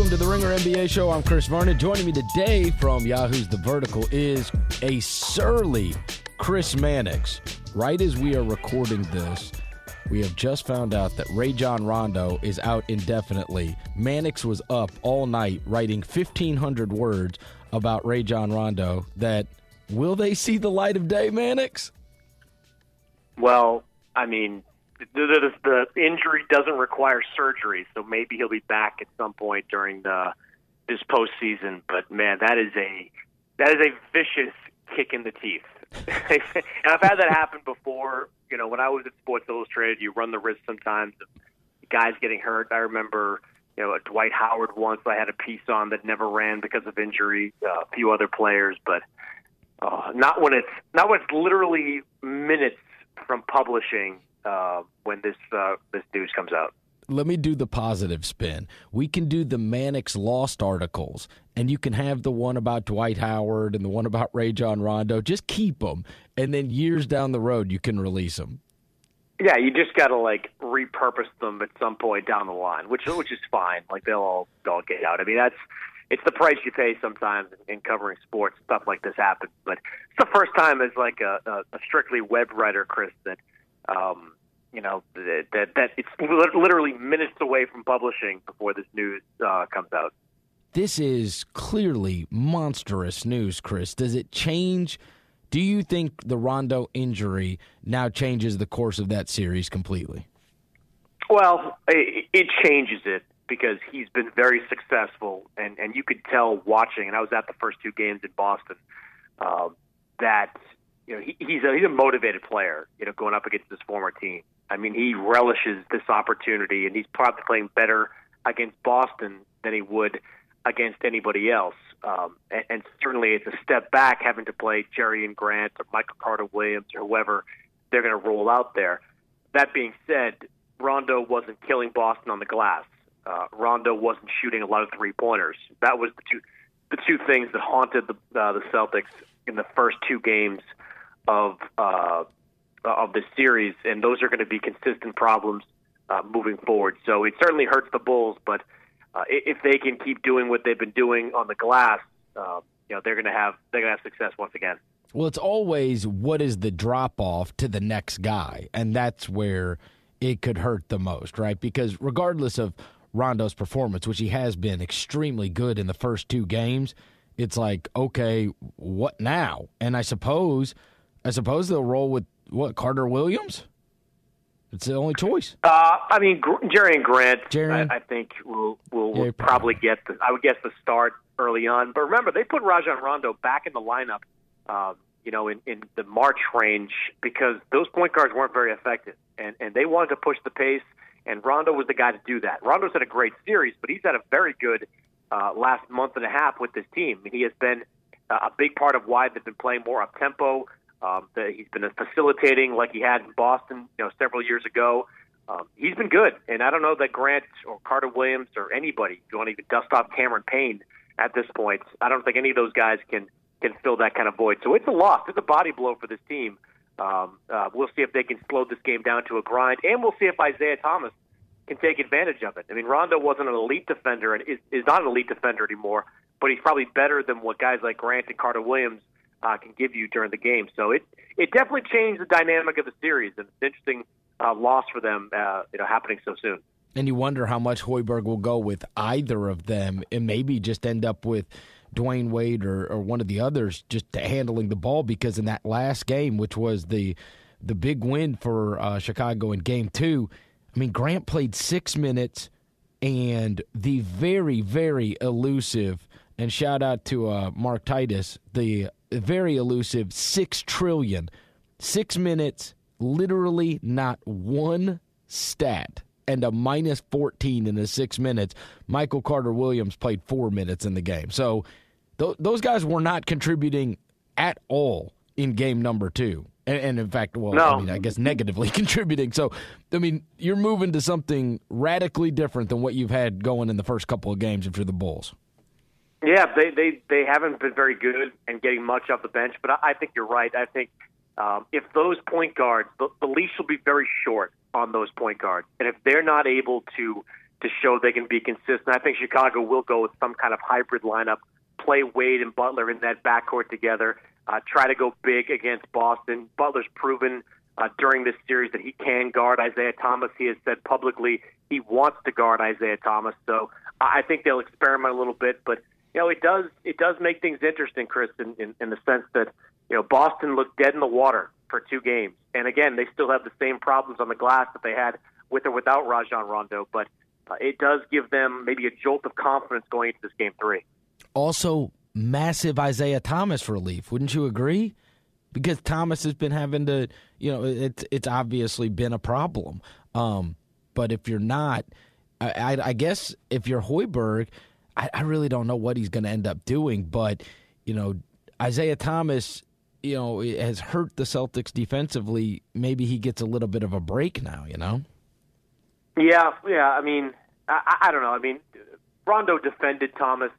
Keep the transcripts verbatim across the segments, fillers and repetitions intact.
welcome to The Ringer N B A Show. I'm Chris Vernon. Joining me today from Yahoo's The Vertical is a surly Chris Mannix. Right as we are recording this, we have just found out that Rajon Rondo is out indefinitely. Mannix was up all night writing fifteen hundred words about Rajon Rondo. That will they see the light of day, Mannix? Well, I mean, the, the, the injury doesn't require surgery, so maybe he'll be back at some point during the this postseason. But man, that is a that is a vicious kick in the teeth. And I've had that happen before. You know, when I was at Sports Illustrated, you run the risk sometimes of guys getting hurt. I remember, you know, a Dwight Howard once I had a piece on that never ran because of injury. Uh, a few other players, but uh, not when it's not when it's literally minutes from publishing uh, when this uh, this news comes out. Let me do the positive spin. We can do the Mannix Lost articles, and you can have the one about Dwight Howard and the one about Rajon Rondo. Just keep them, and then years down the road, you can release them. Yeah, you just got to, like, repurpose them at some point down the line, which which is fine. Like, they'll all, all get out. I mean, that's it's the price you pay sometimes in covering sports. Stuff like this happens. But it's the first time as, like, a, a, a strictly web writer, Chris, that um, – You know, that that it's literally minutes away from publishing before this news uh, comes out. This is clearly monstrous news, Chris. Does it change? Do you think the Rondo injury now changes the course of that series completely? Well, it, it changes it because he's been very successful, and, and you could tell watching, and I was at the first two games in Boston, uh, that you know, he, he's, a, he's a motivated player, you know, going up against his former team. I mean, he relishes this opportunity, and he's probably playing better against Boston than he would against anybody else. Um, and, and certainly it's a step back having to play Jerian Grant or Michael Carter-Williams or whoever they're going to roll out there. That being said, Rondo wasn't killing Boston on the glass. Uh, Rondo wasn't shooting a lot of three-pointers. That was the two the two things that haunted the, uh, the Celtics in the first two games of uh of the series, and those are going to be consistent problems uh, moving forward. So it certainly hurts the Bulls, but uh, if they can keep doing what they've been doing on the glass, uh, you know, they're going to have they're going to have success once again. Well, it's always what is the drop off to the next guy, and that's where it could hurt the most, right? Because regardless of Rondo's performance, which he has been extremely good in the first two games, it's like, okay, what now? And I suppose I suppose they'll roll with what, Carter Williams? It's the only choice. Uh, I mean, Gr- Jerian Grant, Jerian. I, I think, will will, will yeah, probably, probably get the, I would guess, the start early on. But remember, they put Rajon Rondo back in the lineup, uh, you know, in, in the March range because those point guards weren't very effective, and, and they wanted to push the pace, and Rondo was the guy to do that. Rondo's had a great series, but he's had a very good uh, last month and a half with this team. He has been a big part of why they've been playing more up-tempo. Um, the, he's been facilitating like he had in Boston, you know, several years ago. Um, he's been good, and I don't know that Grant or Carter Williams or anybody, if you want to even dust off Cameron Payne at this point, I don't think any of those guys can can fill that kind of void. So it's a loss. It's a body blow for this team. Um, uh, we'll see if they can slow this game down to a grind, and we'll see if Isaiah Thomas can take advantage of it. I mean, Rondo wasn't an elite defender and is, is not an elite defender anymore, but he's probably better than what guys like Grant and Carter Williams Uh, can give you during the game. So it it definitely changed the dynamic of the series, and it's an interesting uh, loss for them, uh, you know, happening so soon. And you wonder how much Hoiberg will go with either of them and maybe just end up with Dwayne Wade or, or one of the others just handling the ball, because in that last game, which was the, the big win for uh, Chicago in game two, I mean, Grant played six minutes and the very, very elusive, and shout out to uh, Mark Titus, the very elusive six trillion. Six minutes, literally not one stat, and a minus fourteen in the six minutes. Michael Carter-Williams played four minutes in the game. So th- those guys were not contributing at all in game number two. And, and in fact, well, no. I mean, I guess negatively contributing. So, I mean, you're moving to something radically different than what you've had going in the first couple of games if you're the Bulls. Yeah, they, they, they haven't been very good and getting much off the bench, but I, I think you're right. I think um, if those point guards, the, the leash will be very short on those point guards, and if they're not able to to show they can be consistent. I think Chicago will go with some kind of hybrid lineup, play Wade and Butler in that backcourt together, uh, try to go big against Boston. Butler's proven uh, during this series that he can guard Isaiah Thomas. He has said publicly he wants to guard Isaiah Thomas. So I think they'll experiment a little bit. But, you know, it does it does make things interesting, Chris, in, in, in the sense that, you know, Boston looked dead in the water for two games. And, again, they still have the same problems on the glass that they had with or without Rajon Rondo. But uh, it does give them maybe a jolt of confidence going into this game three. Also, massive Isaiah Thomas relief. Wouldn't you agree? Because Thomas has been having to, you know, it's it's obviously been a problem. Um, but if you're not, I, I, I guess if you're Hoiberg, I, I really don't know what he's going to end up doing. But, you know, Isaiah Thomas, you know, has hurt the Celtics defensively. Maybe he gets a little bit of a break now, you know? Yeah, yeah. I mean, I, I don't know. I mean, Rondo defended Thomas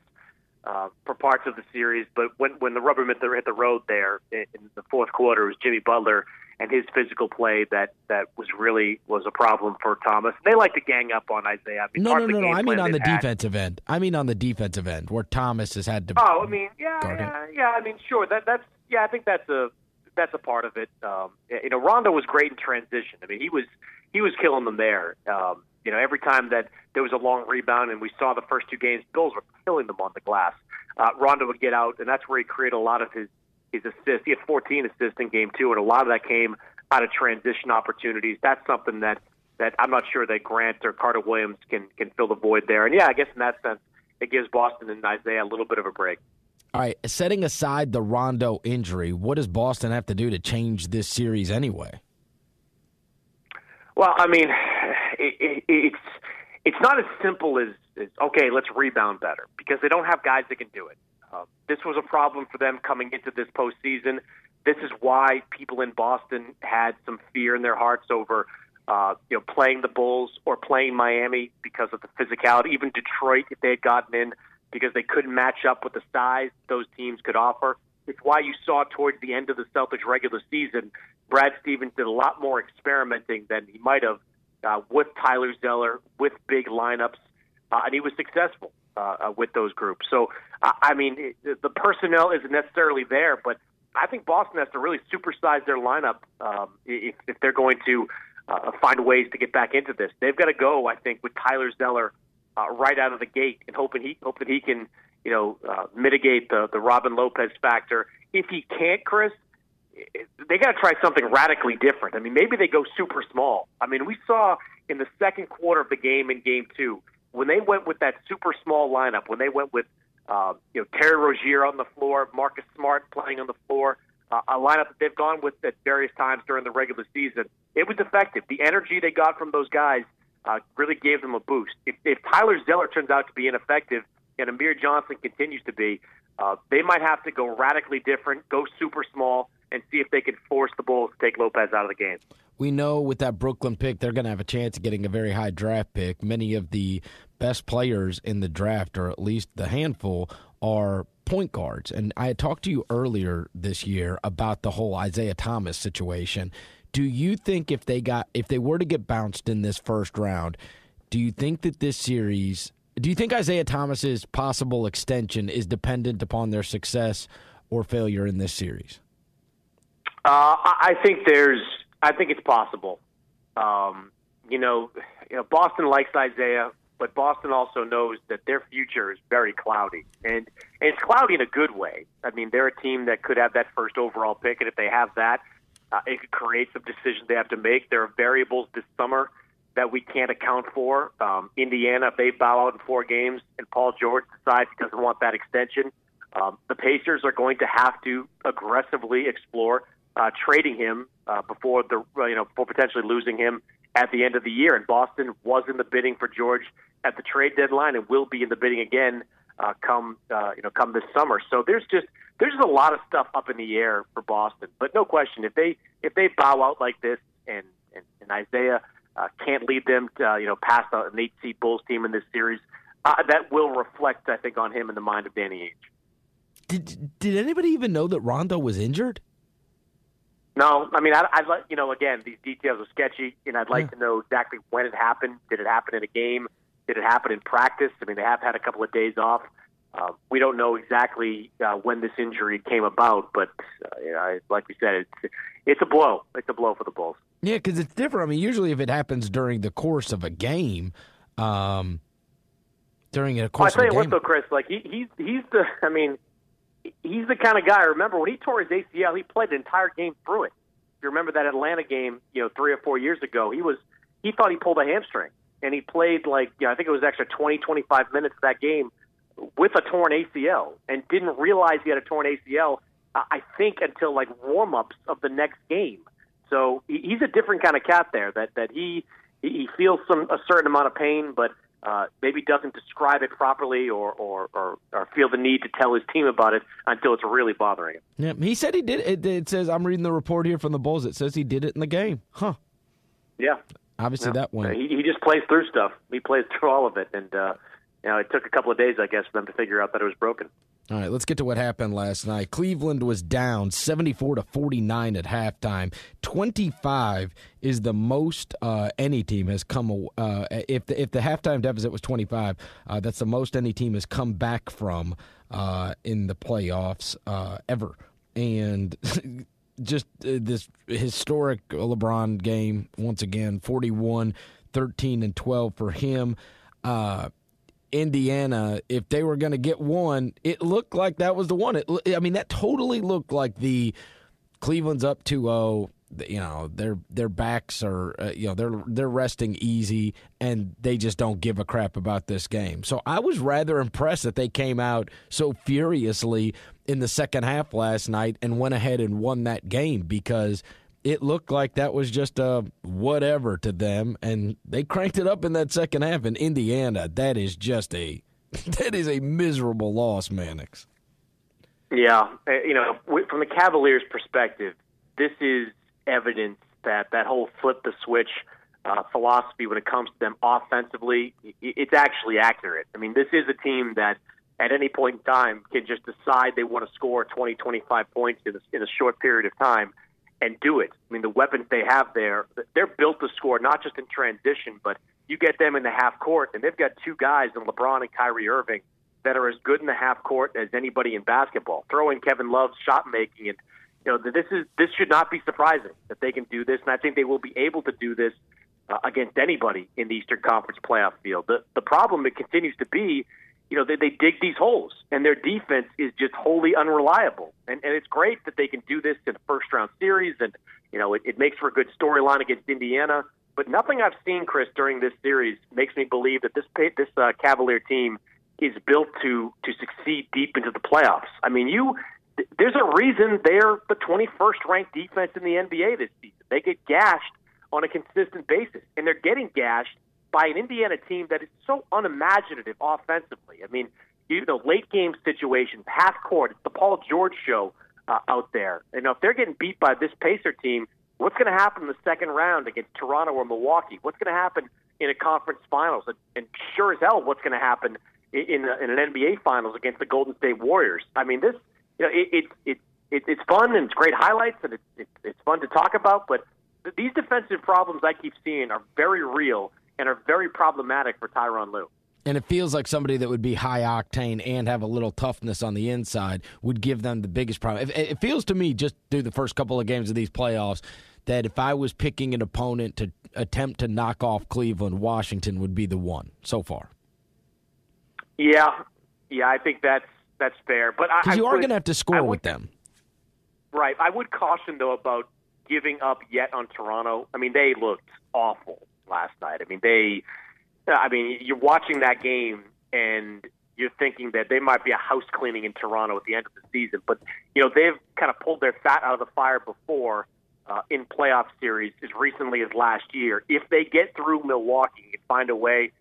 uh, for parts of the series, but when when the rubber hit the, hit the road there in the fourth quarter, it was Jimmy Butler and his physical play that, that was really was a problem for Thomas. They like to gang up on Isaiah. I mean, no, no, no, no. I mean on the had. defensive end. I mean on the defensive end where Thomas has had to. Oh, I mean, yeah, yeah, yeah. I mean, sure. That that's yeah. I think that's a that's a part of it. Um, you know, Rondo was great in transition. I mean, he was. He was killing them there. Um, you know, every time that there was a long rebound, and we saw the first two games, Bills were killing them on the glass. Uh, Rondo would get out, and that's where he created a lot of his, his assists. He had fourteen assists in game two, and a lot of that came out of transition opportunities. That's something that, that I'm not sure that Grant or Carter-Williams can, can fill the void there. And, yeah, I guess in that sense, it gives Boston and Isaiah a little bit of a break. All right, setting aside the Rondo injury, what does Boston have to do to change this series anyway? Well, I mean, it, it, it's it's not as simple as, as, okay, let's rebound better, because they don't have guys that can do it. Uh, this was a problem for them coming into this postseason. This is why people in Boston had some fear in their hearts over uh, you know, playing the Bulls or playing Miami because of the physicality, even Detroit if they had gotten in, because they couldn't match up with the size those teams could offer. It's why you saw towards the end of the Celtics regular season, Brad Stevens did a lot more experimenting than he might have uh, with Tyler Zeller, with big lineups, uh, and he was successful uh, with those groups. So, I mean, the personnel isn't necessarily there, but I think Boston has to really supersize their lineup um, if, if they're going to uh, find ways to get back into this. They've got to go, I think, with Tyler Zeller uh, right out of the gate and hoping he hoping he can – you know, uh, mitigate the, the Robin Lopez factor. If he can't, Chris, they got to try something radically different. I mean, maybe they go super small. I mean, we saw in the second quarter of the game in game two, when they went with that super small lineup, when they went with, uh, you know, Terry Rozier on the floor, Marcus Smart playing on the floor, uh, a lineup that they've gone with at various times during the regular season, it was effective. The energy they got from those guys uh, really gave them a boost. If, if Tyler Zeller turns out to be ineffective, and Amir Johnson continues to be, uh, they might have to go radically different, go super small, and see if they can force the Bulls to take Lopez out of the game. We know with that Brooklyn pick, they're going to have a chance of getting a very high draft pick. Many of the best players in the draft, or at least the handful, are point guards. And I had talked to you earlier this year about the whole Isaiah Thomas situation. Do you think if they got if they were to get bounced in this first round, do you think that this series – do you think Isaiah Thomas's possible extension is dependent upon their success or failure in this series? Uh, I think there's. I think it's possible. Um, you know, you know, Boston likes Isaiah, but Boston also knows that their future is very cloudy, and, and it's cloudy in a good way. I mean, they're a team that could have that first overall pick, and if they have that, uh, it could create some decisions they have to make. There are variables this summer that we can't account for. Um, Indiana, if they bow out in four games and Paul George decides he doesn't want that extension, um, the Pacers are going to have to aggressively explore uh, trading him uh, before the you know before potentially losing him at the end of the year. And Boston was in the bidding for George at the trade deadline and will be in the bidding again uh, come uh, you know come this summer. So there's just there's just a lot of stuff up in the air for Boston. But no question, if they if they bow out like this and and, and Isaiah Uh, can't lead them to, uh, you know, past an eight seed Bulls team in this series. Uh, that will reflect, I think, on him in the mind of Danny Ainge. Did Did anybody even know that Rondo was injured? No, I mean, I, I'd like you know, again, these details are sketchy, and I'd like yeah. to know exactly when it happened. Did it happen in a game? Did it happen in practice? I mean, they have had a couple of days off. Uh, we don't know exactly uh, when this injury came about, but uh, you know, like we said, it's, it's a blow. It's a blow for the Bulls. Yeah, because it's different. I mean, usually if it happens during the course of a game, um, during a course well, of a game. I'll tell you what, though, Chris, like he, he's, he's the, I mean, he's the kind of guy, remember, when he tore his A C L, he played the entire game through it. If you remember that Atlanta game, you know, three or four years ago, he was, he thought he pulled a hamstring, and he played like, you know, I think it was extra twenty, twenty-five minutes of that game with a torn A C L, and didn't realize he had a torn A C L, I think, until like warm-ups of the next game. So he's a different kind of cat there, that, that he he feels some a certain amount of pain, but uh, maybe doesn't describe it properly or, or, or, or feel the need to tell his team about it until it's really bothering him. Yeah, he said he did it. It says, I'm reading the report here from the Bulls, it says he did it in the game. Huh. Yeah. Obviously yeah. that one. He, he just plays through stuff. He plays through all of it, and uh, you know, it took a couple of days, I guess, for them to figure out that it was broken. All right, let's get to what happened last night. Cleveland was down seventy-four to forty-nine at halftime. twenty-five is the most uh, any team has come uh, – if the, if the halftime deficit was twenty-five, uh, that's the most any team has come back from uh, in the playoffs uh, ever. And – just uh, this historic LeBron game, once again, forty-one, thirteen, and twelve for him. Uh, Indiana, if they were going to get one, it looked like that was the one. It, I mean, that totally looked like the Cleveland's up two oh. You know, their their backs are, uh, you know, they're they're resting easy, and they just don't give a crap about this game. So I was rather impressed that they came out so furiously in the second half last night and went ahead and won that game, because it looked like that was just a whatever to them, and they cranked it up in that second half. In Indiana, that is just a that is a miserable loss, Mannix. Yeah, you know, from the Cavaliers' perspective, this is evidence that that whole flip the switch uh, philosophy when it comes to them offensively, it's actually accurate. I mean, this is a team that at any point in time can just decide they want to score twenty, twenty-five points in a, in a short period of time and do it. I mean, the weapons they have there, they're built to score, not just in transition, but you get them in the half court, and they've got two guys in LeBron and Kyrie Irving that are as good in the half court as anybody in basketball. Throw in Kevin Love's shot making, and you know, this is this should not be surprising that they can do this, and I think they will be able to do this uh, against anybody in the Eastern Conference playoff field. The the problem that continues to be, you know, they, they dig these holes, and their defense is just wholly unreliable. And and it's great that they can do this in a first-round series, and, you know, it, it makes for a good storyline against Indiana. But nothing I've seen, Chris, during this series makes me believe that this this uh, Cavalier team is built to to succeed deep into the playoffs. I mean, you... There's a reason they're the twenty-first ranked defense in the N B A this season. They get gashed on a consistent basis, and they're getting gashed by an Indiana team that is so unimaginative offensively. I mean, you know, late game situations, half court, it's the Paul George show uh, out there. You know, if they're getting beat by this Pacer team, what's going to happen in the second round against Toronto or Milwaukee? What's going to happen in a conference finals? And sure as hell, what's going to happen in, a, in an N B A finals against the Golden State Warriors? I mean, this. You know, it, it, it, it's fun, and it's great highlights, and it, it, it's fun to talk about, but these defensive problems I keep seeing are very real and are very problematic for Tyronn Lue. And it feels like somebody that would be high-octane and have a little toughness on the inside would give them the biggest problem. It, it feels to me, just through the first couple of games of these playoffs, that if I was picking an opponent to attempt to knock off Cleveland, Washington would be the one so far. Yeah, yeah, I think that's That's fair, but because you I would, are going to have to score would, with them, right? I would caution though about giving up yet on Toronto. I mean, they looked awful last night. I mean, they. I mean, you're watching that game and you're thinking that they might be a house cleaning in Toronto at the end of the season. But you know, they've kind of pulled their fat out of the fire before uh, in playoff series as recently as last year. If they get through Milwaukee and find a way,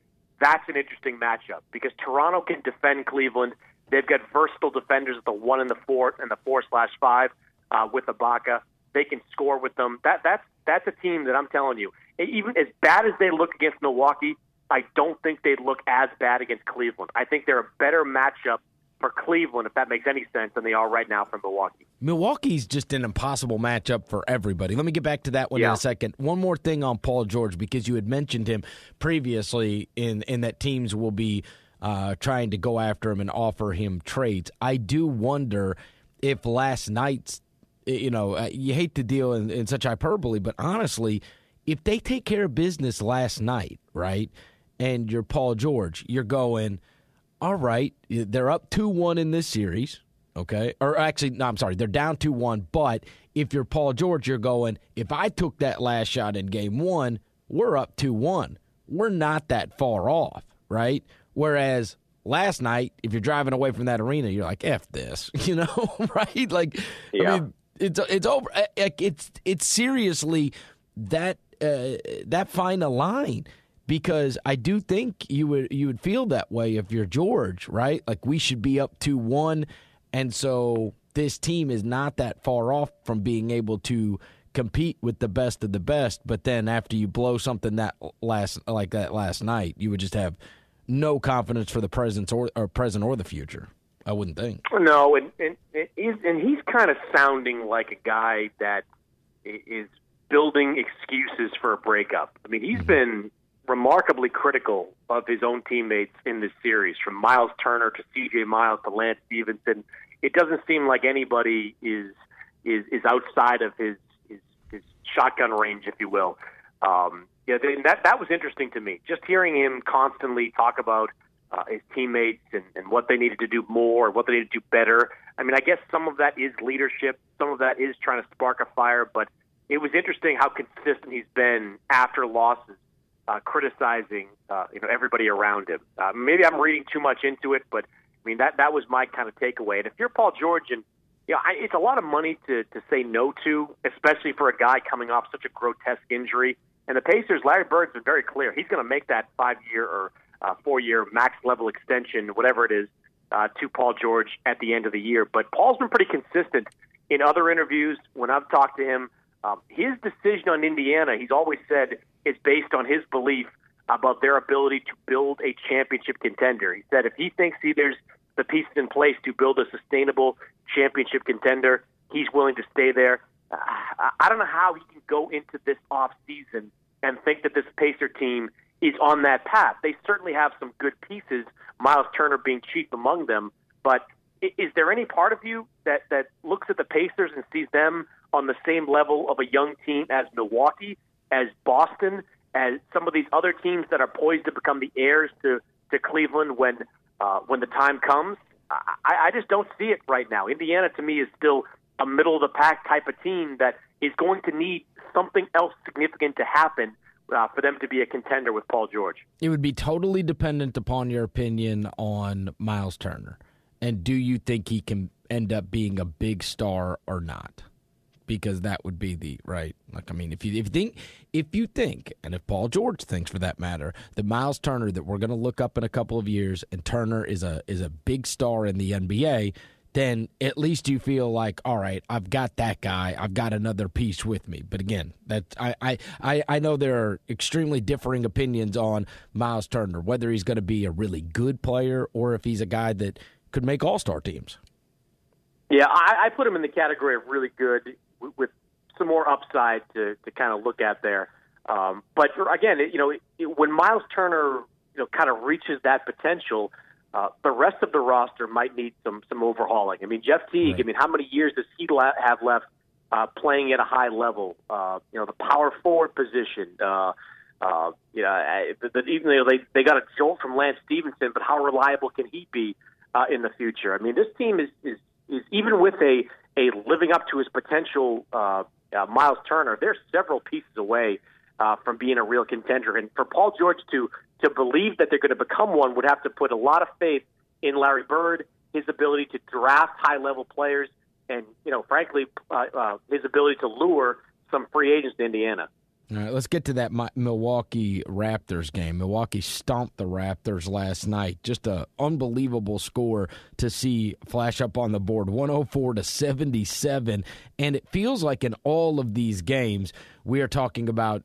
that's an interesting matchup because Toronto can defend Cleveland. They've got versatile defenders at the one and the four and the four slash five uh, with Ibaka. They can score with them. That that's that's a team that I'm telling you. Even as bad as they look against Milwaukee, I don't think they'd look as bad against Cleveland. I think they're a better matchup for Cleveland, if that makes any sense, than they are right now for Milwaukee. Milwaukee's just an impossible matchup for everybody. Let me get back to that one yeah. in a second. One more thing on Paul George, because you had mentioned him previously in, in that teams will be uh, trying to go after him and offer him trades. I do wonder if last night's, you know, you hate to deal in, in such hyperbole, but honestly, if they take care of business last night, right, and you're Paul George, you're going, all right, they're up two one in this series, okay? Or actually, no, I'm sorry, they're down two one, but if you're Paul George, you're going, if I took that last shot in game one, we're up two one. We're not that far off, right? Whereas last night, if you're driving away from that arena, you're like, F this, you know, right? Like, yeah. I mean, it's it's over. It's, it's seriously that, uh, that fine a line. Because I do think you would you would feel that way if you're George, right? Like, we should be up two one, and so this team is not that far off from being able to compete with the best of the best. But then after you blow something that last like that last night, you would just have no confidence for the present or, or present or the future. I wouldn't think. No, and and he's, and he's kind of sounding like a guy that is building excuses for a breakup. I mean, he's mm-hmm. been remarkably critical of his own teammates in this series, from Myles Turner to C J Miles to Lance Stevenson. It doesn't seem like anybody is is, is outside of his, his his shotgun range, if you will. Um, yeah, and that that was interesting to me. Just hearing him constantly talk about uh, his teammates and, and what they needed to do more, what they needed to do better. I mean, I guess some of that is leadership, some of that is trying to spark a fire, but it was interesting how consistent he's been after losses. Uh, criticizing, uh, you know, everybody around him. Uh, maybe I'm reading too much into it, but I mean that that was my kind of takeaway. And if you're Paul George, and you know, I, it's a lot of money to to say no to, especially for a guy coming off such a grotesque injury. And the Pacers, Larry Bird's been very clear. He's going to make that five-year or uh, four-year max level extension, whatever it is, uh, to Paul George at the end of the year. But Paul's been pretty consistent in other interviews when I've talked to him. Um, his decision on Indiana, he's always said, is based on his belief about their ability to build a championship contender. He said if he thinks he, there's the pieces in place to build a sustainable championship contender, he's willing to stay there. Uh, I don't know how he can go into this offseason and think that this Pacer team is on that path. They certainly have some good pieces, Myles Turner being chief among them, but is there any part of you that, that looks at the Pacers and sees them on the same level of a young team as Milwaukee, as Boston, as some of these other teams that are poised to become the heirs to, to Cleveland when uh, when the time comes? I, I just don't see it right now. Indiana, to me, is still a middle-of-the-pack type of team that is going to need something else significant to happen uh, for them to be a contender with Paul George. It would be totally dependent upon your opinion on Myles Turner. And do you think he can end up being a big star or not? Because that would be the right. Like, I mean, if you if you think if you think, and if Paul George thinks for that matter, that Myles Turner that we're going to look up in a couple of years, and Turner is a is a big star in the N B A, then at least you feel like, all right, I've got that guy, I've got another piece with me. But again, that I I I know there are extremely differing opinions on Myles Turner, whether he's going to be a really good player or if he's a guy that could make all-star teams. Yeah, I, I put him in the category of really good, with some more upside to, to kind of look at there. Um, but, again, you know, when Myles Turner, you know, kind of reaches that potential, uh, the rest of the roster might need some some overhauling. I mean, Jeff Teague, right. I mean, how many years does he la- have left uh, playing at a high level? Uh, you know, the power forward position. Uh, uh, you know, I, but even though they, they got a jolt from Lance Stevenson, but how reliable can he be uh, in the future? I mean, this team is, is, is even with a – a living up to his potential, uh, uh, Myles Turner, they're several pieces away uh, from being a real contender. And for Paul George to to believe that they're going to become one would have to put a lot of faith in Larry Bird, his ability to draft high-level players, and, you know, frankly, uh, uh, his ability to lure some free agents to Indiana. All right, let's get to that Mi- Milwaukee Raptors game. Milwaukee stomped the Raptors last night. Just an unbelievable score to see flash up on the board, one oh four to seventy-seven. And it feels like in all of these games, we are talking about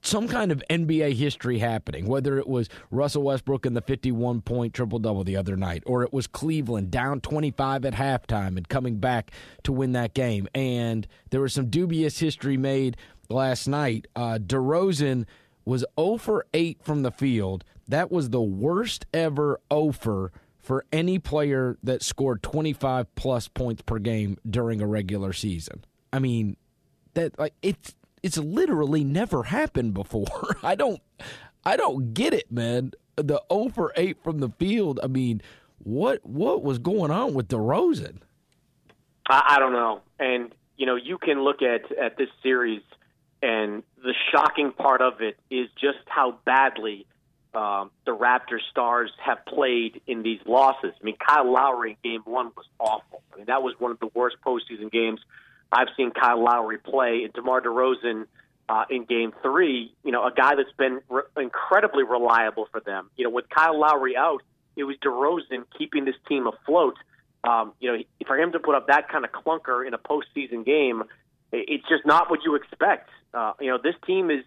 some kind of N B A history happening, whether it was Russell Westbrook in the fifty-one point triple-double the other night, or it was Cleveland down twenty-five at halftime and coming back to win that game. And there was some dubious history made last night. Uh, DeRozan was zero for eight from the field. That was the worst ever zero for for any player that scored twenty-five plus points per game during a regular season. I mean, that like it's it's literally never happened before. I don't I don't get it, man. The zero for eight from the field. I mean, what what was going on with DeRozan? I, I don't know. And you know, you can look at, at this series, and the shocking part of it is just how badly um, the Raptors stars have played in these losses. I mean, Kyle Lowry in game one was awful. I mean, that was one of the worst postseason games I've seen Kyle Lowry play. And DeMar DeRozan uh, in game three, you know, a guy that's been re- incredibly reliable for them. You know, with Kyle Lowry out, it was DeRozan keeping this team afloat. Um, you know, for him to put up that kind of clunker in a postseason game, it's just not what you expect. Uh, you know, this team is,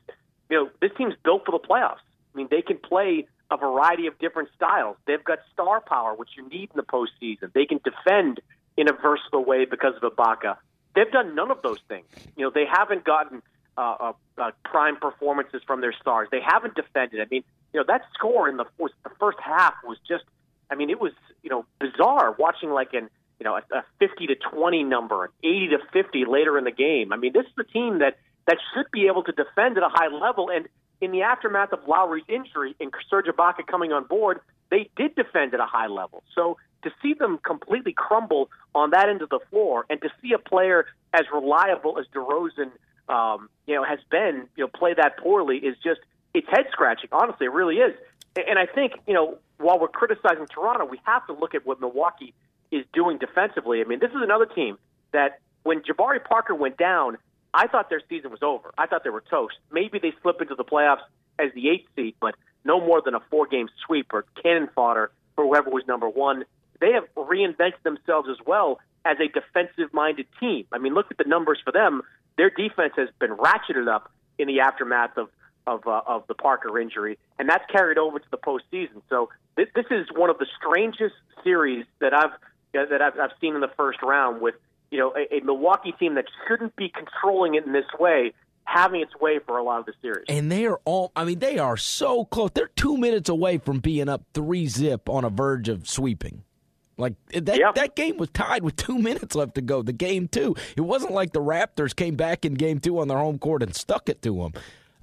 you know, this team's built for the playoffs. I mean, they can play a variety of different styles. They've got star power, which you need in the postseason. They can defend in a versatile way because of Ibaka. They've done none of those things. You know, they haven't gotten uh, uh, prime performances from their stars. They haven't defended. I mean, you know, that score in the, was, the first half was just, I mean, it was, you know, bizarre watching like an, you know, a, a fifty to twenty number, an eighty to fifty later in the game. I mean, this is a team that, that should be able to defend at a high level. And in the aftermath of Lowry's injury and Serge Ibaka coming on board, they did defend at a high level. So to see them completely crumble on that end of the floor, and to see a player as reliable as DeRozan, um, you know, has been, you know, play that poorly is just, it's head scratching. Honestly, it really is. And I think, you know, while we're criticizing Toronto, we have to look at what Milwaukee is doing defensively. I mean, this is another team that when Jabari Parker went down, I thought their season was over. I thought they were toast. Maybe they slip into the playoffs as the eighth seed, but no more than a four-game sweep or cannon fodder for whoever was number one. They have reinvented themselves as well as a defensive-minded team. I mean, look at the numbers for them. Their defense has been ratcheted up in the aftermath of of, uh, of the Parker injury, and that's carried over to the postseason. So this, this is one of the strangest series that I've that I've, I've seen in the first round, with you know a, a Milwaukee team that shouldn't be controlling it in this way, having its way for a lot of the series. And they are all, I mean, they are so close. They're two minutes away from being up three zip on a verge of sweeping. Like, that yep. that game was tied with two minutes left to go, the game two. It wasn't like the Raptors came back in game two on their home court and stuck it to them.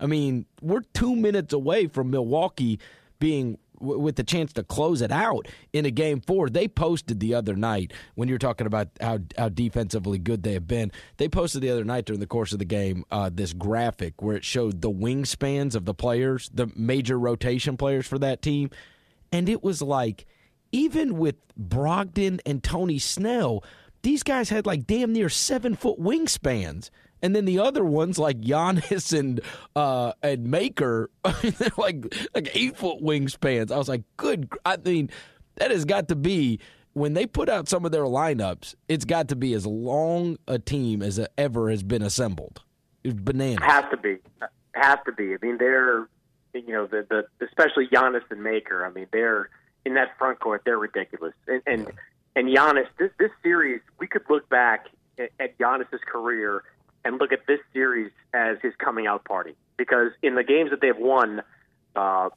I mean, we're two minutes away from Milwaukee being w- with the chance to close it out in a game four. They posted the other night, when you're talking about how, how defensively good they have been, they posted the other night during the course of the game uh, this graphic where it showed the wingspans of the players, the major rotation players for that team, and it was like, even with Brogdon and Tony Snell, these guys had like damn near seven-foot wingspans. And then the other ones, like Giannis and uh, and Maker, they're like, like eight-foot wingspans. I was like, good. I mean, that has got to be, when they put out some of their lineups, it's got to be as long a team as ever has been assembled. It's bananas. Has to be. Has to be. I mean, they're, you know, the, the especially Giannis and Maker, I mean, they're, in that front court, they're ridiculous. And and, yeah. and Giannis, this, this series, we could look back at, at Giannis's career and look at this series as his coming out party, because in the games that they've won, uh,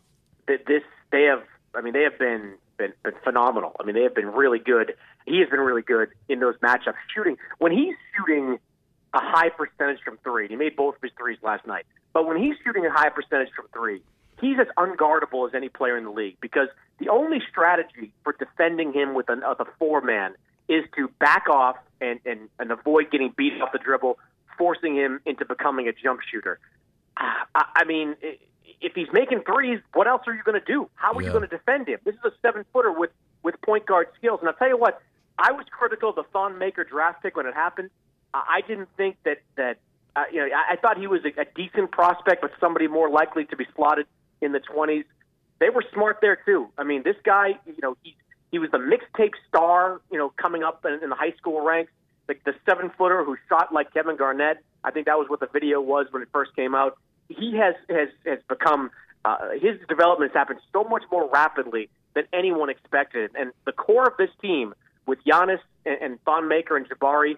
this they have. I mean, they have been, been been phenomenal. I mean, they have been really good. He has been really good in those matchups, shooting when he's shooting a high percentage from three. He made both of his threes last night, but when he's shooting a high percentage from three, he's as unguardable as any player in the league, because the only strategy for defending him with another four-man is to back off and, and, and avoid getting beat off the dribble, forcing him into becoming a jump shooter. I, I mean, if he's making threes, what else are you going to do? How are yeah. you going to defend him? This is a seven-footer with, with point guard skills. And I'll tell you what, I was critical of the Thon Maker draft pick when it happened. I didn't think that, that uh, you know, I, I thought he was a, a decent prospect, but somebody more likely to be slotted in the twenties. They were smart there too. I mean, this guy, you know, he he was the mixtape star, you know, coming up in, in the high school ranks, the, the seven-footer who shot like Kevin Garnett. I think that was what the video was when it first came out. he has has, has become uh, his development has happened so much more rapidly than anyone expected. And the core of this team with Giannis and, and Thon Maker and Jabari,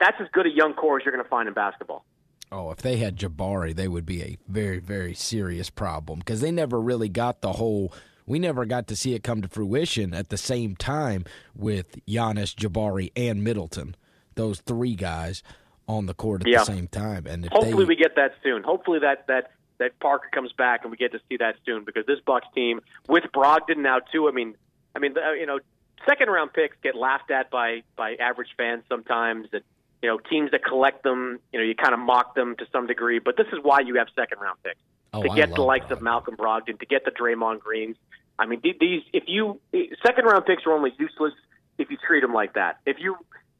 that's as good a young core as you're going to find in basketball. Oh, if they had Jabari, they would be a very, very serious problem because they never really got the whole – we never got to see it come to fruition at the same time with Giannis, Jabari, and Middleton, those three guys on the court at yeah. the same time. And if Hopefully they... we get that soon. Hopefully that, that, that Parker comes back and we get to see that soon because this Bucks team, with Brogdon now too, I mean, I mean, you know, second-round picks get laughed at by, by average fans sometimes. And, you know, teams that collect them, you know, you kind of mock them to some degree. But this is why you have second-round picks. Oh, to get the likes Brogdon. of Malcolm Brogdon, to get the Draymond Greens. I mean, these if you second round picks are only useless if you treat them like that. If you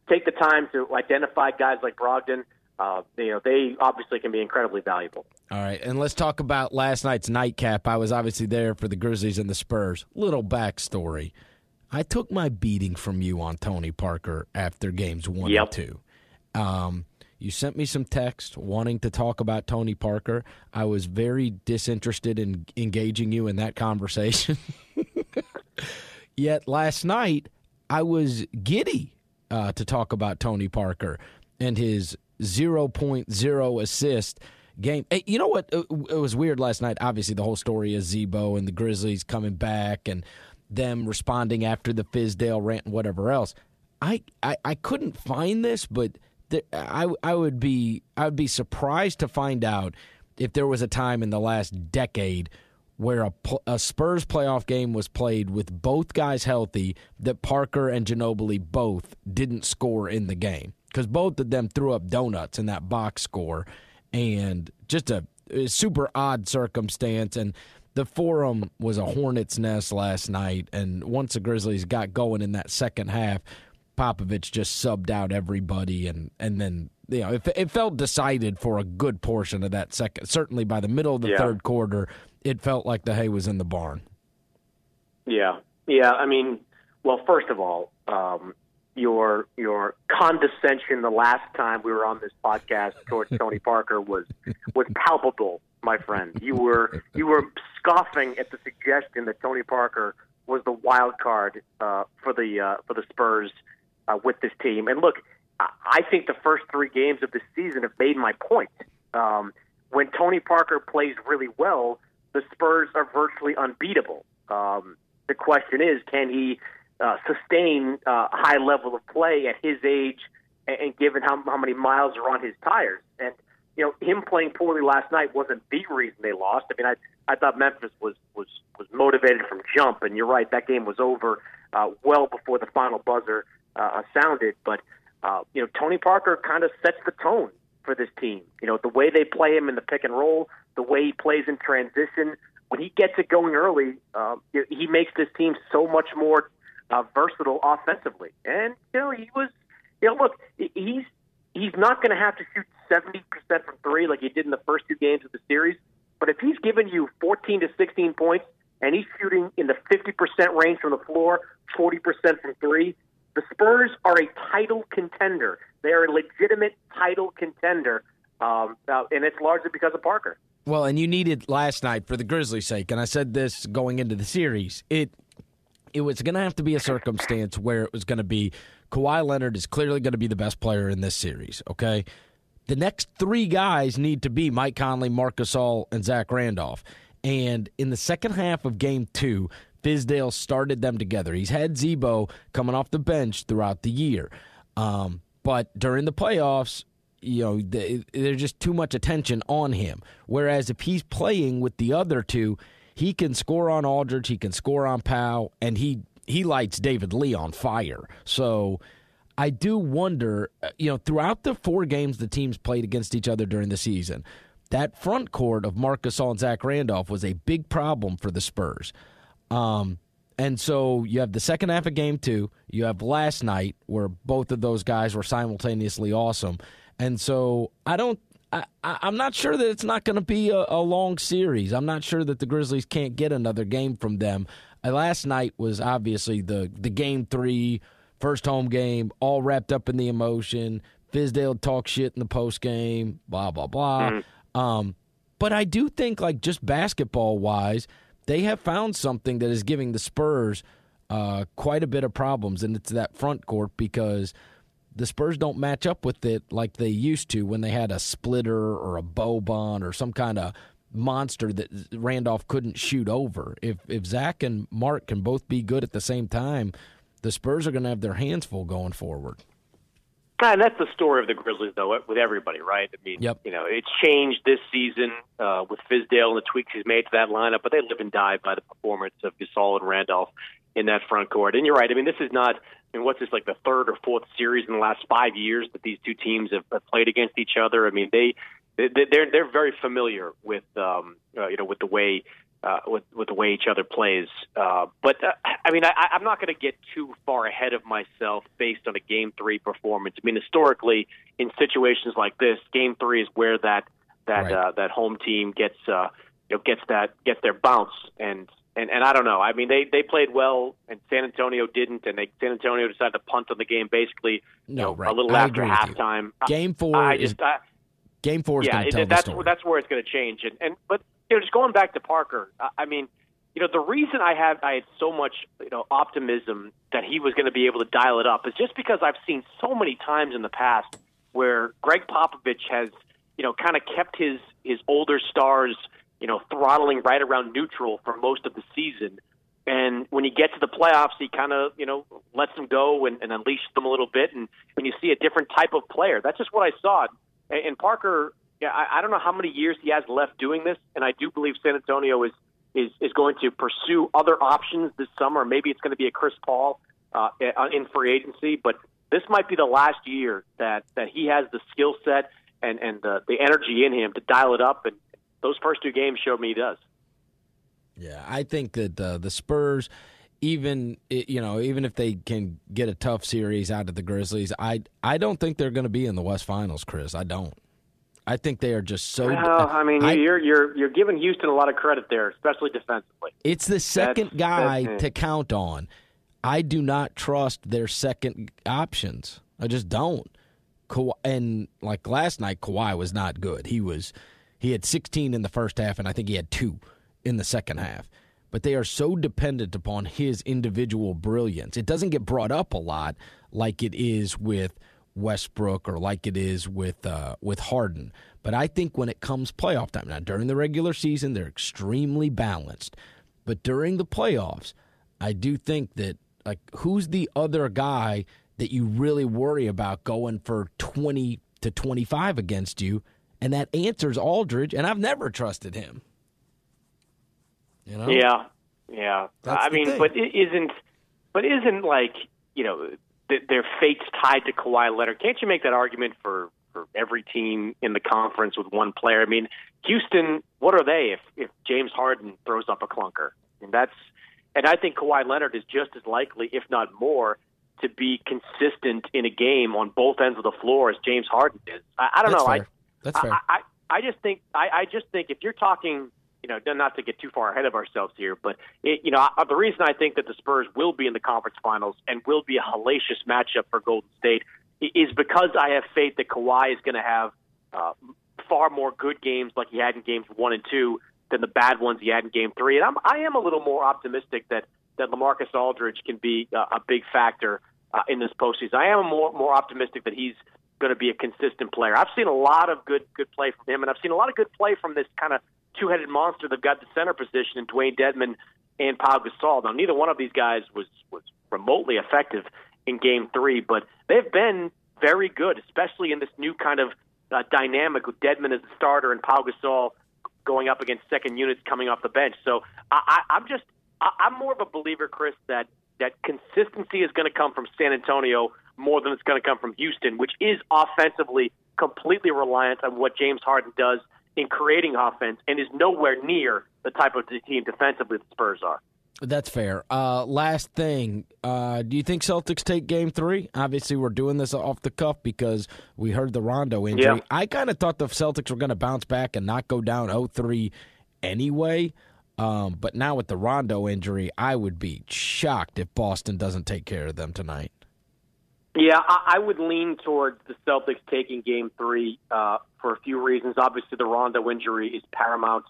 take the time to identify guys like Brogdon, uh, you know they obviously can be incredibly valuable. All right, and let's talk about last night's nightcap. I was obviously there for the Grizzlies and the Spurs. Little backstory: I took my beating from you on Tony Parker after games one yep. and two. Um, You sent me some text wanting to talk about Tony Parker. I was very disinterested in engaging you in that conversation. Yet last night, I was giddy uh, to talk about Tony Parker and his zero point zero assist game. Hey, you know what? It was weird last night. Obviously, the whole story is Zebo and the Grizzlies coming back and them responding after the Fizdale rant and whatever else. I, I, I couldn't find this, but... I, I would be I would be surprised to find out if there was a time in the last decade where a, a Spurs playoff game was played with both guys healthy that Parker and Ginobili both didn't score in the game because both of them threw up donuts in that box score and just a, a super odd circumstance. And the forum was a hornet's nest last night, and once the Grizzlies got going in that second half, Popovich just subbed out everybody, and, and then you know it, it felt decided for a good portion of that second. Certainly by the middle of the yeah. third quarter, it felt like the hay was in the barn. Yeah, yeah. I mean, well, first of all, um, your your condescension the last time we were on this podcast towards Tony Parker was was palpable, my friend. You were you were scoffing at the suggestion that Tony Parker was the wild card uh, for the uh, for the Spurs. Uh, with this team. And look, I think the first three games of this season have made my point. Um, when Tony Parker plays really well, the Spurs are virtually unbeatable. Um, the question is, can he uh, sustain a uh, high level of play at his age and, and given how, how many miles are on his tires? And, you know, him playing poorly last night wasn't the reason they lost. I mean, I I thought Memphis was, was, was motivated from jump, and you're right, that game was over uh, well before the final buzzer Uh, sounded, but uh, you know Tony Parker kind of sets the tone for this team. You know the way they play him in the pick and roll, the way he plays in transition. When he gets it going early, uh, he makes this team so much more uh, versatile offensively. And you know he was, you know, look, he's he's not going to have to shoot seventy percent from three like he did in the first two games of the series. But if he's giving you fourteen to sixteen points and he's shooting in the fifty percent range from the floor, forty percent from three. The Spurs are a title contender. They are a legitimate title contender, um, uh, and it's largely because of Parker. Well, and you needed last night for the Grizzlies' sake, and I said this going into the series, it it was going to have to be a circumstance where it was going to be Kawhi Leonard is clearly going to be the best player in this series, okay? The next three guys need to be Mike Conley, Marc Gasol, and Zach Randolph. And in the second half of game two, Fizdale started them together. He's had Zebo coming off the bench throughout the year. Um, but during the playoffs, you know, they, there's just too much attention on him. Whereas if he's playing with the other two, he can score on Aldridge, he can score on Powell, and he, he lights David Lee on fire. So I do wonder, you know, throughout the four games the teams played against each other during the season, that front court of Marc Gasol and Zach Randolph was a big problem for the Spurs. Um, and so you have the second half of game two, you have last night where both of those guys were simultaneously awesome. And so I don't, I, I, I'm not sure that it's not going to be a, a long series. I'm not sure that the Grizzlies can't get another game from them. Uh, last night was obviously the, the game three, first home game, all wrapped up in the emotion. Fizdale talked shit in the post game, blah, blah, blah. Mm-hmm. Um, But I do think, like, just basketball-wise, they have found something that is giving the Spurs uh, quite a bit of problems, and it's that front court, because the Spurs don't match up with it like they used to when they had a splitter or a Boban or some kind of monster that Randolph couldn't shoot over. If if Zach and Mark can both be good at the same time, the Spurs are going to have their hands full going forward. And that's the story of the Grizzlies, though, with everybody, right? I mean, yep. you know, it's changed this season uh, with Fizdale and the tweaks he's made to that lineup, but they live and die by the performance of Gasol and Randolph in that front court. And you're right. I mean, this is not, I mean, what's this, like the third or fourth series in the last five years that these two teams have, have played against each other. I mean, they, they they're they're very familiar with um uh, you know with the way uh, with with the way each other plays. Uh, but uh, I mean, I, I'm not going to get too far ahead of myself based on a Game Three performance. I mean, historically, in situations like this, Game Three is where that that right. uh, that home team gets uh you know gets that gets their bounce. And. And and I don't know. I mean, they, they played well, and San Antonio didn't, and they San Antonio decided to punt on the game basically no, you know, right. a little I after halftime. Game four I, I just, is I, game four is yeah, going to tell it, the that's, story. That's where it's going to change. And and but you know, just going back to Parker, I, I mean, you know, the reason I had I had so much you know optimism that he was going to be able to dial it up is just because I've seen so many times in the past where Greg Popovich has you know kind of kept his his older stars. You know, throttling right around neutral for most of the season. And when you get to the playoffs, he kind of, you know, lets them go and, and unleashes them a little bit. And when you see a different type of player, that's just what I saw. And, and Parker, yeah, I, I don't know how many years he has left doing this. And I do believe San Antonio is, is, is going to pursue other options this summer. Maybe it's going to be a Chris Paul uh, in free agency. But this might be the last year that, that he has the skill set and, and the, the energy in him to dial it up and, those first two games showed me he does. Yeah, I think that uh, the Spurs, even you know, even if they can get a tough series out of the Grizzlies, I I don't think they're going to be in the West Finals, Chris. I don't. I think they are just so. Well, I mean, I, you're you're you're giving Houston a lot of credit there, especially defensively. It's the second that's, guy that's, to count on. I do not trust their second options. I just don't. Ka- and like last night, Kawhi was not good. He was. He had sixteen in the first half, and I think he had two in the second half. But they are so dependent upon his individual brilliance. It doesn't get brought up a lot like it is with Westbrook or like it is with uh, with Harden. But I think when it comes playoff time, now during the regular season, they're extremely balanced. But during the playoffs, I do think that, like, who's the other guy that you really worry about going for twenty to twenty-five against you? And that answers Aldridge, and I've never trusted him. You know? Yeah, yeah. That's I mean, thing. but it isn't, but isn't like you know th- their fate's tied to Kawhi Leonard? Can't you make that argument for, for every team in the conference with one player? I mean, Houston, what are they if, if James Harden throws up a clunker? And that's, and I think Kawhi Leonard is just as likely, if not more, to be consistent in a game on both ends of the floor as James Harden is. I, I don't that's know. Fair. I, That's fair. I, I, I just think I, I just think if you're talking, you know, not to get too far ahead of ourselves here, but it, you know, I, the reason I think that the Spurs will be in the conference finals and will be a hellacious matchup for Golden State is because I have faith that Kawhi is going to have uh, far more good games like he had in games one and two than the bad ones he had in game three, and I'm, I am a little more optimistic that that LaMarcus Aldridge can be uh, a big factor uh, in this postseason. I am more more optimistic that he's going to be a consistent player. I've seen a lot of good good play from him, and I've seen a lot of good play from this kind of two-headed monster they've got the center position in Dwayne Dedmon and Pau Gasol. Now, neither one of these guys was, was remotely effective in Game three, but they've been very good, especially in this new kind of uh, dynamic with Dedmon as the starter and Pau Gasol going up against second units coming off the bench. So I, I, I'm just I, I'm more of a believer, Chris, that that consistency is going to come from San Antonio more than it's going to come from Houston, which is offensively completely reliant on what James Harden does in creating offense and is nowhere near the type of team defensively the Spurs are. That's fair. Uh, last thing, uh, do you think Celtics take game three? Obviously, we're doing this off the cuff because we heard the Rondo injury. Yeah. I kind of thought the Celtics were going to bounce back and not go down oh three anyway. Um, but now with the Rondo injury, I would be shocked if Boston doesn't take care of them tonight. Yeah, I, I would lean towards the Celtics taking game three uh, for a few reasons. Obviously, the Rondo injury is paramount.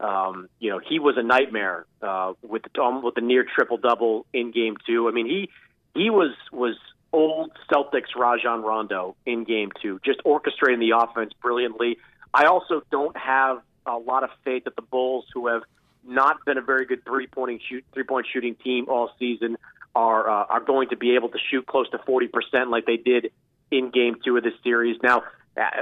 Um, you know, he was a nightmare uh, with the um, with the near triple-double in game two. I mean, he he was was old Celtics Rajon Rondo in game two, just orchestrating the offense brilliantly. I also don't have a lot of faith that the Bulls, who have not been a very good three-point shoot, three-point shooting team all season, are uh, are going to be able to shoot close to forty percent like they did in game two of this series. Now,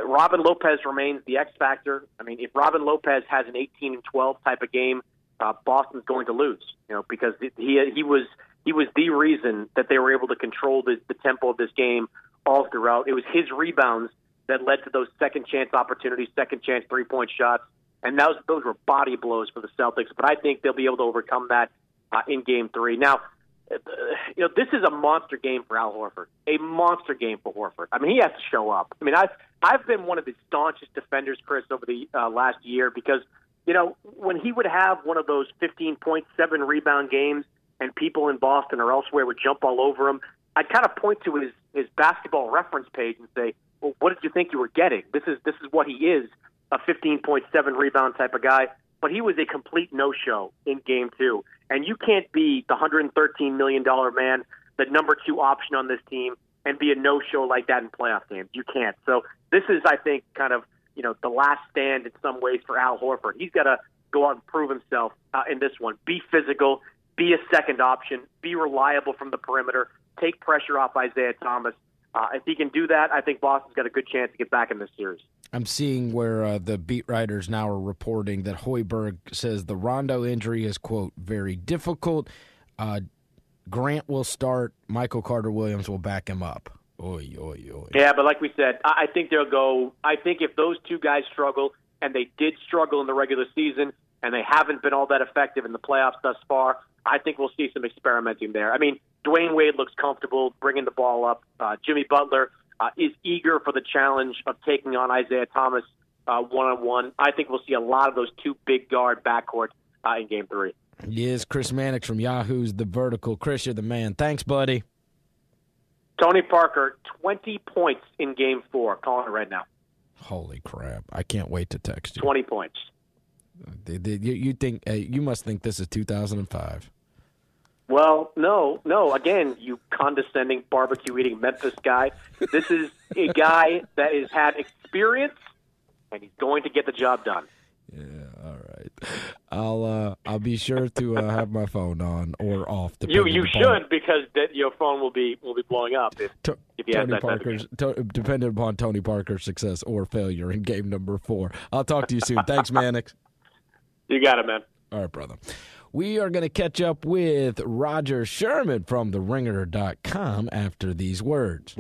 Robin Lopez remains the X factor. I mean, if Robin Lopez has an eighteen and twelve type of game, uh, Boston's going to lose. You know, because he he was he was the reason that they were able to control the, the tempo of this game all throughout. It was his rebounds that led to those second chance opportunities, second chance three point shots, and those those were body blows for the Celtics. But I think they'll be able to overcome that uh, in game three. Now, you know, this is a monster game for Al Horford, a monster game for Horford. I mean, he has to show up. I mean, I've, I've been one of his staunchest defenders, Chris, over the uh, last year because, you know, when he would have one of those fifteen point seven rebound games and people in Boston or elsewhere would jump all over him, I'd kind of point to his, his basketball reference page and say, well, what did you think you were getting? This is, this is what he is, a fifteen point seven rebound type of guy. But he was a complete no-show in game two. And you can't be the one hundred thirteen million dollars man, the number two option on this team, and be a no-show like that in playoff games. You can't. So this is, I think, kind of, you know, the last stand in some ways for Al Horford. He's got to go out and prove himself uh, in this one. Be physical. Be a second option. Be reliable from the perimeter. Take pressure off Isaiah Thomas. Uh, if he can do that, I think Boston's got a good chance to get back in this series. I'm seeing where uh, the beat writers now are reporting that Hoiberg says the Rondo injury is, quote, very difficult. Uh, Grant will start. Michael Carter-Williams will back him up. Oy, oy, oy. Yeah, but like we said, I think they'll go – I think if those two guys struggle, and they did struggle in the regular season, and they haven't been all that effective in the playoffs thus far, I think we'll see some experimenting there. I mean, Dwayne Wade looks comfortable bringing the ball up. Uh, Jimmy Butler – Uh, is eager for the challenge of taking on Isaiah Thomas uh, one-on-one. I think we'll see a lot of those two big guard backcourts uh, in game three. Yes, Chris Mannix from Yahoo's The Vertical. Chris, you're the man. Thanks, buddy. Tony Parker, twenty points in game four. Calling it right now. Holy crap. I can't wait to text you. twenty points. You think you must think this is two thousand five. Well, no, no. Again, you condescending barbecue-eating Memphis guy. This is a guy that has had experience, and he's going to get the job done. Yeah, all right. I'll uh, I'll be sure to uh, have my phone on or off. You you should phone. Because that your phone will be will be blowing up if, to, if you Tony have that Parker's to, dependent upon Tony Parker's success or failure in game number four. I'll talk to you soon. Thanks, Mannix. You got it, man. All right, brother. We are going to catch up with Roger Sherman from the ringer dot com after these words.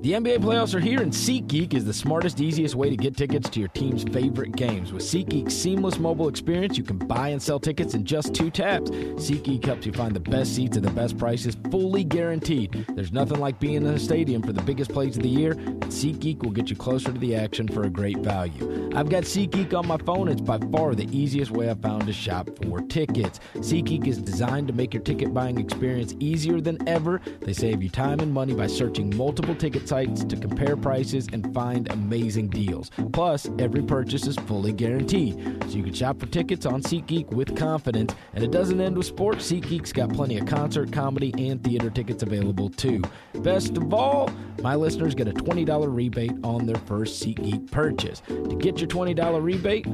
The N B A playoffs are here, and SeatGeek is the smartest, easiest way to get tickets to your team's favorite games. With SeatGeek's seamless mobile experience, you can buy and sell tickets in just two taps. SeatGeek helps you find the best seats at the best prices, fully guaranteed. There's nothing like being in a stadium for the biggest plays of the year, and SeatGeek will get you closer to the action for a great value. I've got SeatGeek on my phone. It's by far the easiest way I've found to shop for tickets. SeatGeek is designed to make your ticket buying experience easier than ever. They save you time and money by searching multiple ticket sites to compare prices and find amazing deals. Plus, every purchase is fully guaranteed, so you can shop for tickets on SeatGeek with confidence. And it doesn't end with sports. SeatGeek's got plenty of concert, comedy, and theater tickets available too. Best of all, my listeners get a twenty dollars rebate on their first SeatGeek purchase. To get your twenty dollars rebate,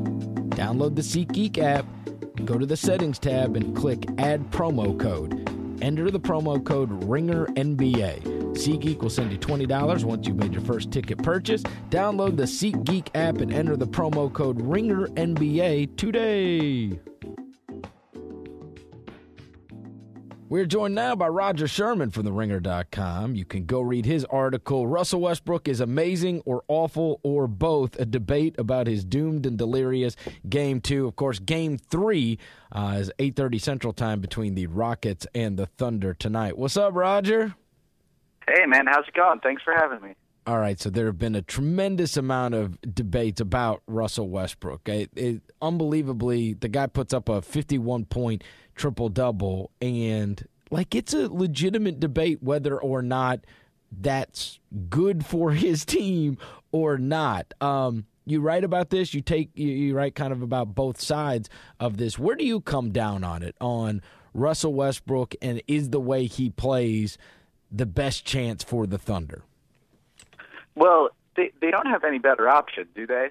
download the SeatGeek app, go to the settings tab, and click Add Promo Code. Enter the promo code RINGERNBA. SeatGeek will send you twenty dollars once you've made your first ticket purchase. Download the SeatGeek app and enter the promo code RINGERNBA today. We're joined now by Roger Sherman from the ringer dot com. You can go read his article, Russell Westbrook is Amazing or Awful or Both, a debate about his doomed and delirious Game two. Of course, Game three uh, is eight thirty Central Time between the Rockets and the Thunder tonight. What's up, Roger? Hey, man. How's it going? Thanks for having me. All right, so there have been a tremendous amount of debates about Russell Westbrook. It, it, unbelievably, the guy puts up a fifty-one point triple-double, and like it's a legitimate debate whether or not that's good for his team or not. Um, you write about this. You take you, you write kind of about both sides of this. Where do you come down on it, on Russell Westbrook, and is the way he plays the best chance for the Thunder? Well, they they don't have any better option, do they?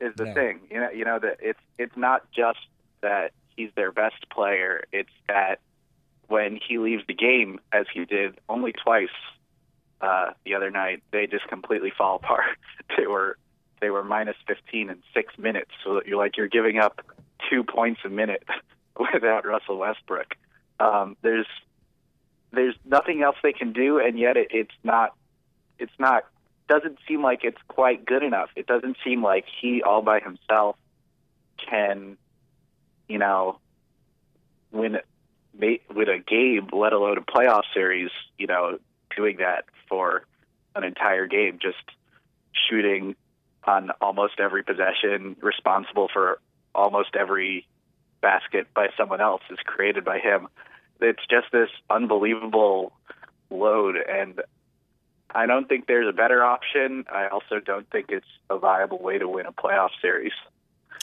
Is the no. thing you know you know that it's it's not just that he's their best player. It's that when he leaves the game, as he did only twice uh, the other night, they just completely fall apart. They were they were minus fifteen in six minutes, so that you're like you're giving up two points a minute without Russell Westbrook. Um, there's there's nothing else they can do, and yet it, it's not it's not. doesn't seem like it's quite good enough. It doesn't seem like he all by himself can, you know, win, win a game, let alone a playoff series, you know, doing that for an entire game, just shooting on almost every possession, responsible for almost every basket by someone else is created by him. It's just this unbelievable load, and I don't think there's a better option. I also don't think it's a viable way to win a playoff series.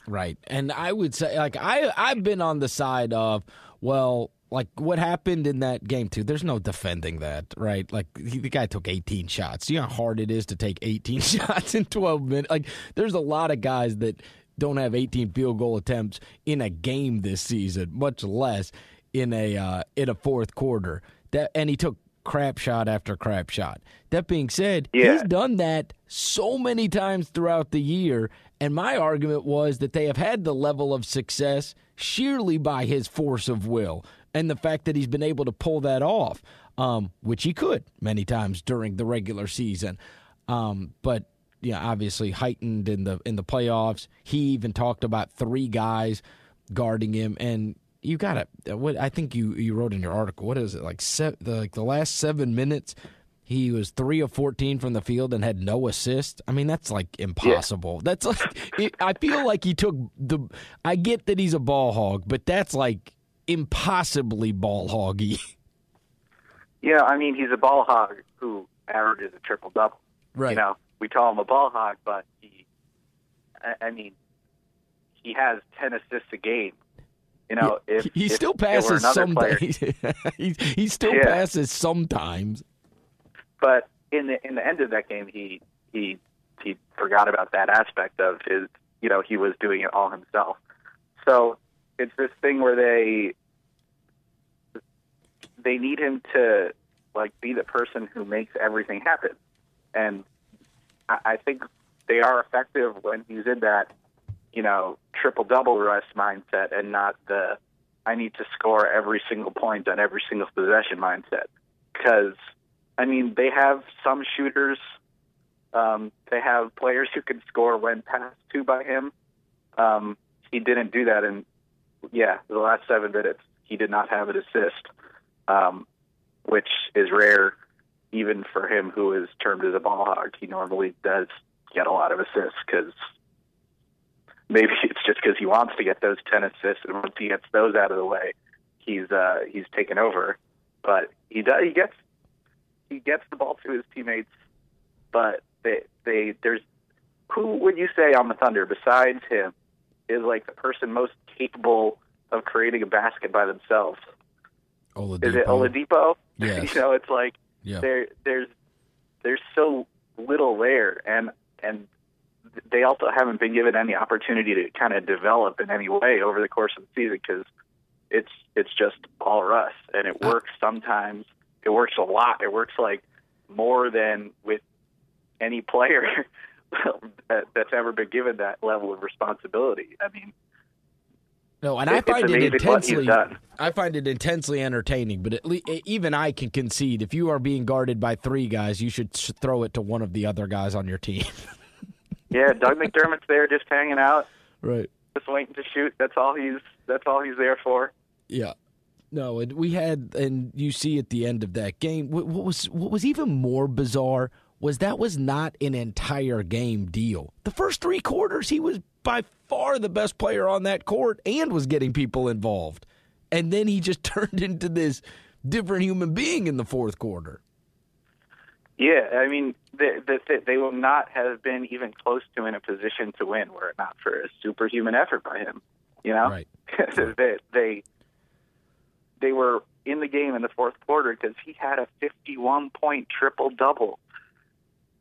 Right. And I would say, like, I, I've been on the side of, well, like, what happened in that game, too? There's no defending that, right? Like, he, the guy took eighteen shots. You know how hard it is to take eighteen shots in twelve minutes? Like, there's a lot of guys that don't have eighteen field goal attempts in a game this season, much less in a uh, in a fourth quarter. That, and he took crap shot after crap shot. That being said, yeah. he's done that so many times throughout the year, and my argument was that they have had the level of success sheerly by his force of will and the fact that he's been able to pull that off, um, which he could many times during the regular season. Um, but yeah, obviously heightened in the in the playoffs. He even talked about three guys guarding him, and you got to. What I think you, you wrote in your article. What is it like? Se- the, like the last seven minutes, he was three of fourteen from the field and had no assist. I mean, that's like impossible. Yeah. That's like it, I feel like he took the. I get that he's a ball hog, but that's like impossibly ball hoggy. Yeah, I mean, he's a ball hog who averages a triple double. Right. You know, we call him a ball hog, but he. I, I mean, he has ten assists a game. You know, if, he if still passes sometimes. he, he still yeah. passes sometimes. But in the in the end of that game, he he he forgot about that aspect of his. You know, he was doing it all himself. So it's this thing where they they need him to like be the person who makes everything happen, and I, I think they are effective when he's in that, you know, triple-double rest mindset and not the I need to score every single point on every single possession mindset. Because, I mean, they have some shooters. Um, they have players who can score when passed to by him. Um, he didn't do that in, yeah, the last seven minutes. He did not have an assist, um, which is rare even for him who is termed as a ball hog. He normally does get a lot of assists because maybe it's just because he wants to get those ten assists, and once he gets those out of the way, he's uh, he's taken over. But he does, he gets he gets the ball to his teammates. But they they there's who would you say on the Thunder besides him is like the person most capable of creating a basket by themselves? Oladipo. Is it Oladipo? Yes. You know, it's like yeah. there there's there's so little there, and and. They also haven't been given any opportunity to kind of develop in any way over the course of the season because it's it's just all Russ, and it works sometimes. It works a lot. It works like more than with any player that, that's ever been given that level of responsibility. I mean, no, and it, I find it intensely. I find it intensely entertaining. But at le- even I can concede if you are being guarded by three guys, you should throw it to one of the other guys on your team. Yeah, Doug McDermott's there, just hanging out, right? Just waiting to shoot. That's all he's. That's all he's there for. Yeah, no, and we had, and you see at the end of that game, what, what was what was even more bizarre was that was not an entire game deal. The first three quarters, he was by far the best player on that court and was getting people involved, and then he just turned into this different human being in the fourth quarter. Yeah, I mean, they, they, they will not have been even close to in a position to win were it not for a superhuman effort by him. You know, right. they, they they were in the game in the fourth quarter because he had a fifty-one point triple double,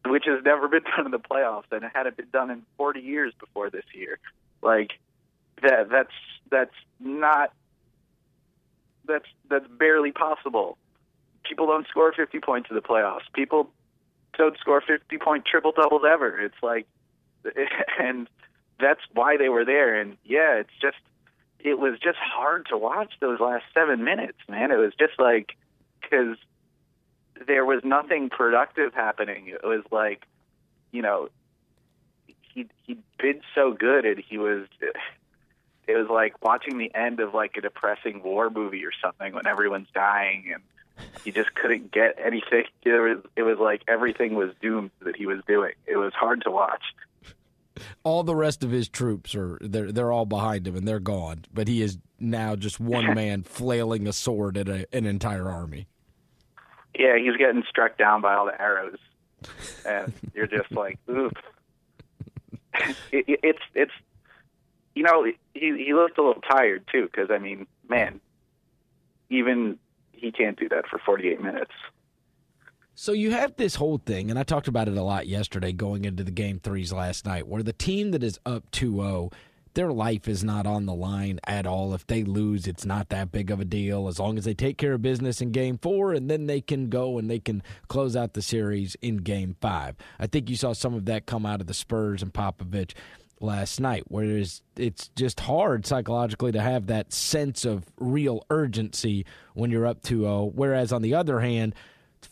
which has never been done in the playoffs, and it hadn't been done in forty years before this year. Like that, that's that's not that's that's barely possible. People don't score fifty points in the playoffs. People don't score fifty-point triple-doubles ever. It's like, and that's why they were there. And, yeah, it's just, it was just hard to watch those last seven minutes, man. It was just like, because there was nothing productive happening. It was like, you know, he he did so good, and he was... It was like watching the end of, like, a depressing war movie or something when everyone's dying, and he just couldn't get anything. It was, it was like everything was doomed that he was doing. It was hard to watch. All the rest of his troops are they're they're all behind him and they're gone. But he is now just one man flailing a sword at a, an entire army. Yeah, he's getting struck down by all the arrows, and you're just like, oof. it, it, it's it's you know he he looked a little tired too because I mean man, even. He can't do that for forty-eight minutes. So you have this whole thing, and I talked about it a lot yesterday going into the game threes last night, where the team that is up two oh, their life is not on the line at all. If they lose, it's not that big of a deal as long as they take care of business in game four, and then they can go and they can close out the series in game five. I think you saw some of that come out of the Spurs and Popovich last night, whereas it's just hard psychologically to have that sense of real urgency when you're up two oh, whereas on the other hand,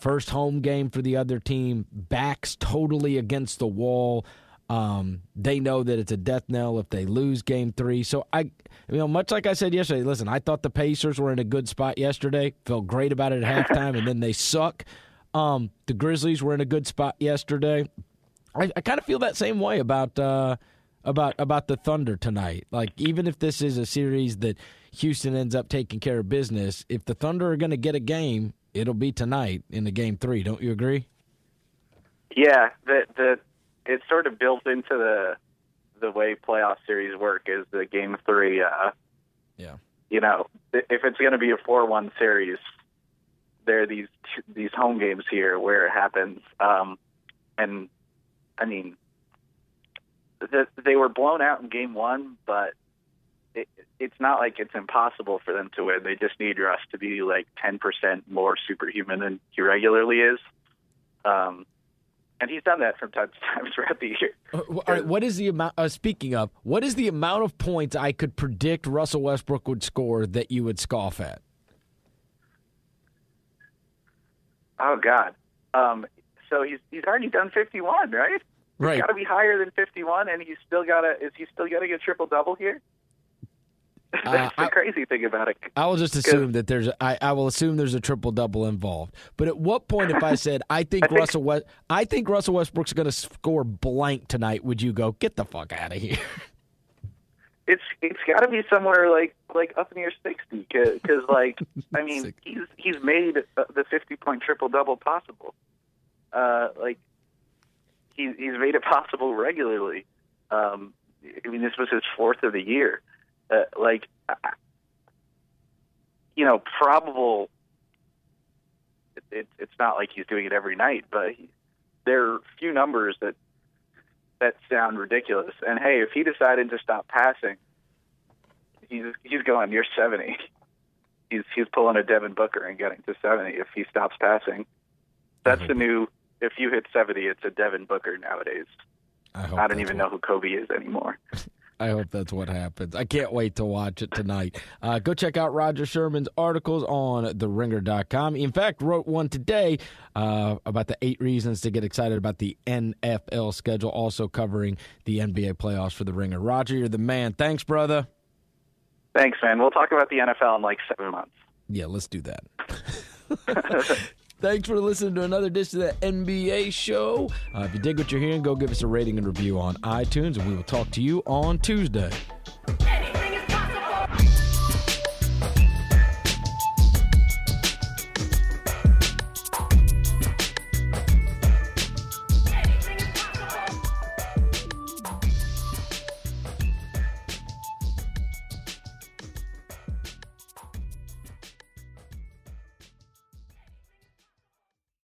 first home game for the other team, backs totally against the wall. Um, they know that it's a death knell if they lose game three. So, I, you know, much like I said yesterday, listen, I thought the Pacers were in a good spot yesterday, felt great about it at halftime, and then they suck. Um, the Grizzlies were in a good spot yesterday. I, I kind of feel that same way about uh, – About about the Thunder tonight. Like, even if this is a series that Houston ends up taking care of business, if the Thunder are going to get a game, it'll be tonight in the game three. Don't you agree? Yeah, the the it's sort of built into the the way playoff series work is the game three. Uh, yeah, you know, if it's going to be a four one series, there are these these home games here where it happens, um, and I mean. The, they were blown out in game one, but it, it's not like it's impossible for them to win. They just need Russ to be like ten percent more superhuman than he regularly is. Um, and he's done that from time to time throughout the year. All right, what is the amount, uh, speaking of, what is the amount of points I could predict Russell Westbrook would score that you would scoff at? Oh, God. Um, so he's he's already done fifty-one, right? Right. He's got to be higher than fifty-one, and he's still got a. Is he still getting a triple double here? That's uh, the crazy I, thing about it. I will just assume that there's. A, I, I will assume there's a triple double involved. But at what point, if I said I think I Russell think, West, I think Russell Westbrook's going to score blank tonight, would you go get the fuck out of here? It's it's got to be somewhere like like up near sixty, because like I mean he's he's made the fifty-point triple double possible, uh, like. He's made it possible regularly. Um, I mean, this was his fourth of the year. Uh, like, you know, probable. It, it, it's not like he's doing it every night, but he, there are few numbers that that sound ridiculous. And hey, if he decided to stop passing, he's he's going near seventy. He's he's pulling a Devin Booker and getting to seventy if he stops passing. That's the new. If you hit seventy, it's a Devin Booker nowadays. I, I don't even what... know who Kobe is anymore. I hope that's what happens. I can't wait to watch it tonight. Uh, go check out Roger Sherman's articles on the ringer dot com. He, in fact, wrote one today uh, about the eight reasons to get excited about the N F L schedule, also covering the N B A playoffs for The Ringer. Roger, you're the man. Thanks, brother. Thanks, man. We'll talk about the N F L in like seven months. Yeah, let's do that. Thanks for listening to another edition of the N B A show. Uh, if you dig what you're hearing, go give us a rating and review on iTunes, and we will talk to you on Tuesday.